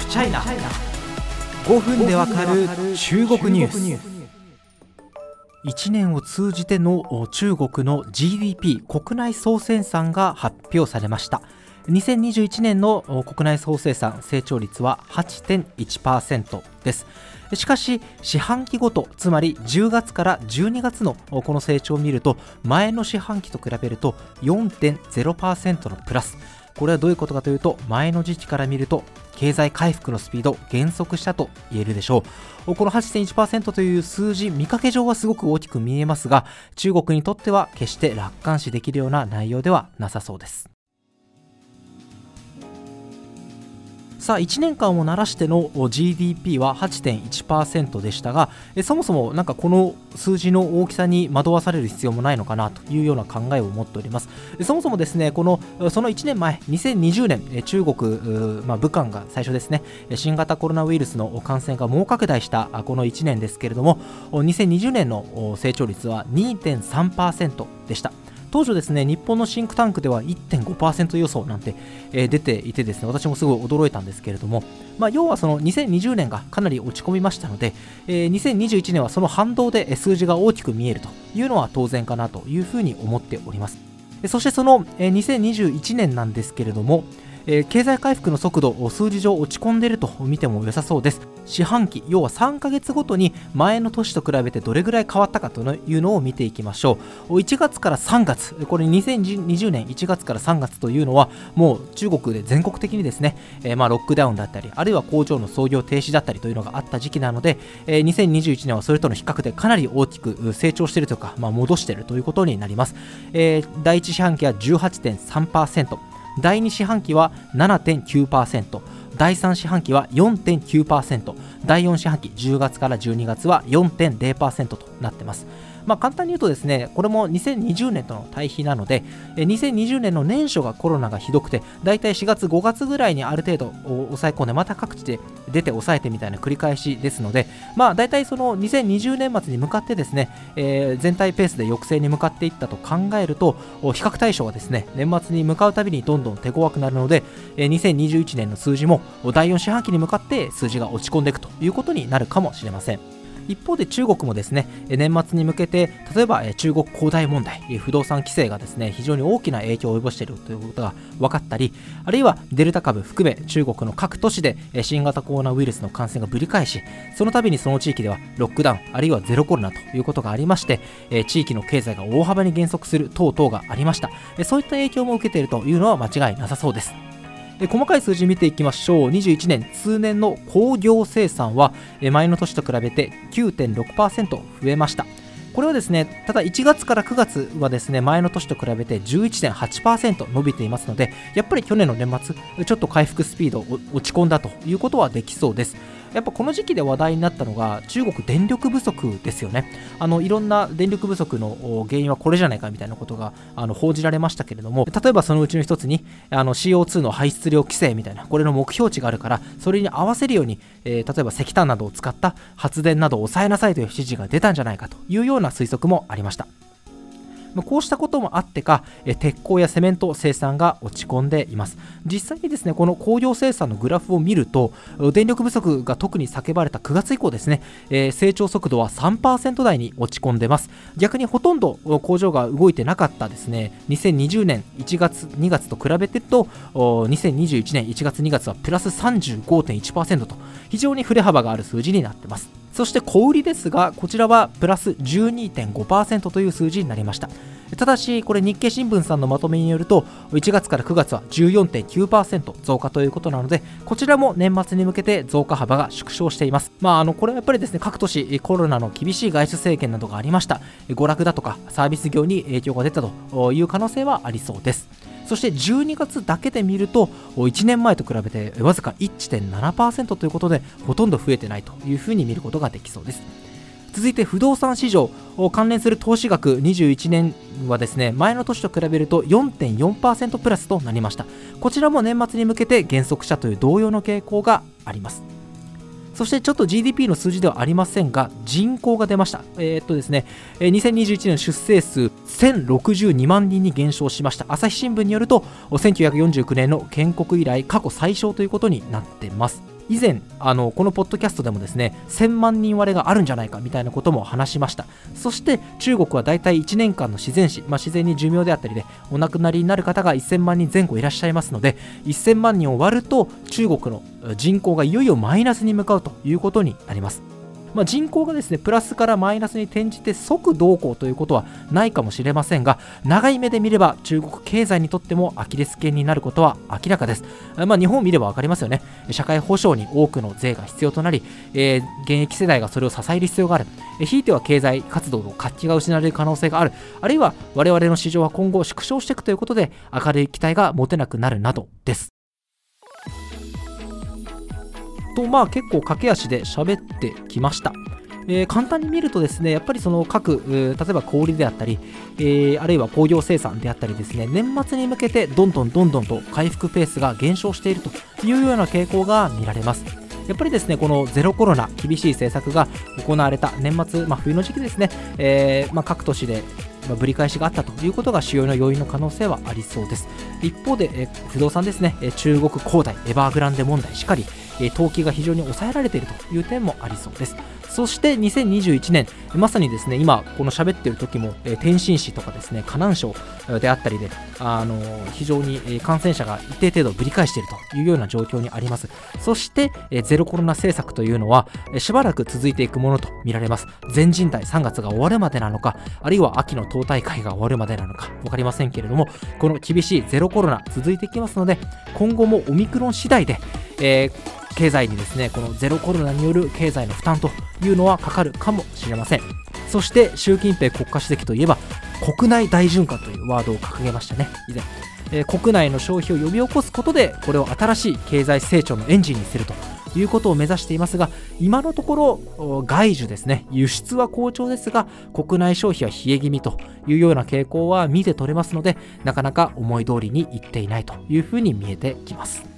フチャイナ5分でわかる中国ニュース。1年を通じての中国の GDP 国内総生産が発表されました。2021年の国内総生産成長率は 8.1% です。しかし四半期ごと、つまり10月から12月のこの成長を見ると、前の四半期と比べると 4.0% のプラス。これはどういうことかというと、前の時期から見ると経済回復のスピード減速したと言えるでしょう。この 8.1% という数字、見かけ上はすごく大きく見えますが、中国にとっては決して楽観視できるような内容ではなさそうです。さあ、1年間をならしての GDP は 8.1% でしたが、そもそもなんかこの数字の大きさに惑わされる必要もないのかなというような考えを持っております。そもそもですね、その1年前、2020年、中国、武漢が最初ですね、新型コロナウイルスの感染が猛拡大したこの1年ですけれども、2020年の成長率は 2.3% でした。当初ですね、日本のシンクタンクでは 1.5% 予想なんて出ていてですね、私もすごい驚いたんですけれども、要はその2020年がかなり落ち込みましたので、2021年はその反動で数字が大きく見えるというのは当然かなというふうに思っております。そしてその2021年なんですけれども、経済回復の速度を数字上落ち込んでいると見ても良さそうです。四半期、要は3ヶ月ごとに前の年と比べてどれぐらい変わったかというのを見ていきましょう。1月から3月、これ2020年1月から3月というのはもう中国で全国的にですね、ロックダウンだったり、あるいは工場の操業停止だったりというのがあった時期なので、2021年はそれとの比較でかなり大きく成長しているというか、戻しているということになります。第1四半期は 18.3%、第2四半期は 7.9%、第3四半期は 4.9%、第4四半期10月から12月は 4.0% となってます。簡単に言うとですね、これも2020年との対比なので、2020年の年初がコロナがひどくて、だいたい4月5月ぐらいにある程度抑え込んで、また各地で出て抑えてみたいな繰り返しですので、だいたいその2020年末に向かってですね、全体ペースで抑制に向かっていったと考えると、比較対象がですね、年末に向かうたびにどんどん手強くなるので、2021年の数字も第4四半期に向かって数字が落ち込んでいくということになるかもしれません。一方で中国もですね、年末に向けて、例えば中国恒大問題、不動産規制がですね非常に大きな影響を及ぼしているということが分かったり、あるいはデルタ株含め中国の各都市で新型コロナウイルスの感染がぶり返し、その度にその地域ではロックダウン、あるいはゼロコロナということがありまして、地域の経済が大幅に減速する等々がありました。そういった影響も受けているというのは間違いなさそうです。細かい数字見ていきましょう。21年通年の工業生産は前の年と比べて 9.6% 増えました。これはですね、ただ1月から9月はですね、前の年と比べて 11.8% 伸びていますので、やっぱり去年の年末ちょっと回復スピード落ち込んだということはできそうです。やっぱこの時期で話題になったのが中国電力不足ですよね。いろんな電力不足の原因はこれじゃないかみたいなことが報じられましたけれども、例えばそのうちの一つにCO2 の排出量規制みたいな、これの目標値があるから、それに合わせるように、例えば石炭などを使った発電などを抑えなさいという指示が出たんじゃないかというような推測もありました。こうしたこともあってか、鉄鋼やセメント生産が落ち込んでいます。実際にですね、この工業生産のグラフを見ると、電力不足が特に叫ばれた9月以降ですね、成長速度は 3% 台に落ち込んでます。逆にほとんど工場が動いてなかったですね、2020年1月2月と比べてると、2021年1月2月はプラス 35.1% と非常に振れ幅がある数字になってます。そして小売りですが、こちらはプラス 12.5% という数字になりました。ただしこれ日経新聞さんのまとめによると、1月から9月は 14.9% 増加ということなので、こちらも年末に向けて増加幅が縮小しています。これはやっぱりですね、各都市コロナの厳しい外出制限などがありました。娯楽だとかサービス業に影響が出たという可能性はありそうです。そして12月だけで見ると、1年前と比べてわずか 1.7% ということで、ほとんど増えてないというふうに見ることができそうです。続いて不動産市場関連する投資額、21年はですね、前の年と比べると 4.4% プラスとなりました。こちらも年末に向けて減速したという同様の傾向があります。そしてちょっと GDP の数字ではありませんが、人口が出ました。ですね、2021年出生数1062万人に減少しました。朝日新聞によると、1949年の建国以来過去最少ということになってます。以前このポッドキャストでもですね1000万人割れがあるんじゃないかみたいなことも話しました。そして中国はだいたい1年間の自然死、自然に寿命であったりでお亡くなりになる方が1000万人前後いらっしゃいますので、1000万人を割ると中国の人口がいよいよマイナスに向かうということになります。人口がですねプラスからマイナスに転じて即同行ということはないかもしれませんが、長い目で見れば中国経済にとってもアキレス腱になることは明らかです。日本を見れば分かりますよね。社会保障に多くの税が必要となり、現役世代がそれを支える必要がある、ひいては経済活動の活気が失われる可能性がある、あるいは我々の市場は今後縮小していくということで明るい期待が持てなくなるなどです。と結構駆け足で喋ってきました。簡単に見るとですねやっぱりその各例えば小売であったり、あるいは工業生産であったりですね、年末に向けてどんどんと回復ペースが減少しているというような傾向が見られます。やっぱりですねこのゼロコロナ厳しい政策が行われた年末、冬の時期ですね、各都市でぶり返しがあったということが主要な要因の可能性はありそうです。一方で不動産ですね、中国恒大エバーグランデ問題しかり投機が非常に抑えられているという点もありそうです。そして2021年まさにですね今この喋っている時も天津市とかですね河南省であったりで非常に感染者が一定程度ぶり返しているというような状況にあります。そしてゼロコロナ政策というのはしばらく続いていくものと見られます。全人代3月が終わるまでなのか、あるいは秋の党大会が終わるまでなのか分かりませんけれども、この厳しいゼロコロナ続いていきますので、今後もオミクロン次第で、経済にですねこのゼロコロナによる経済の負担というのはかかるかもしれません。そして習近平国家主席といえば国内大循環というワードを掲げましたね以前。国内の消費を呼び起こすことでこれを新しい経済成長のエンジンにするということを目指していますが、今のところ外需ですね輸出は好調ですが国内消費は冷え気味というような傾向は見て取れますので、なかなか思い通りにいっていないというふうに見えてきます。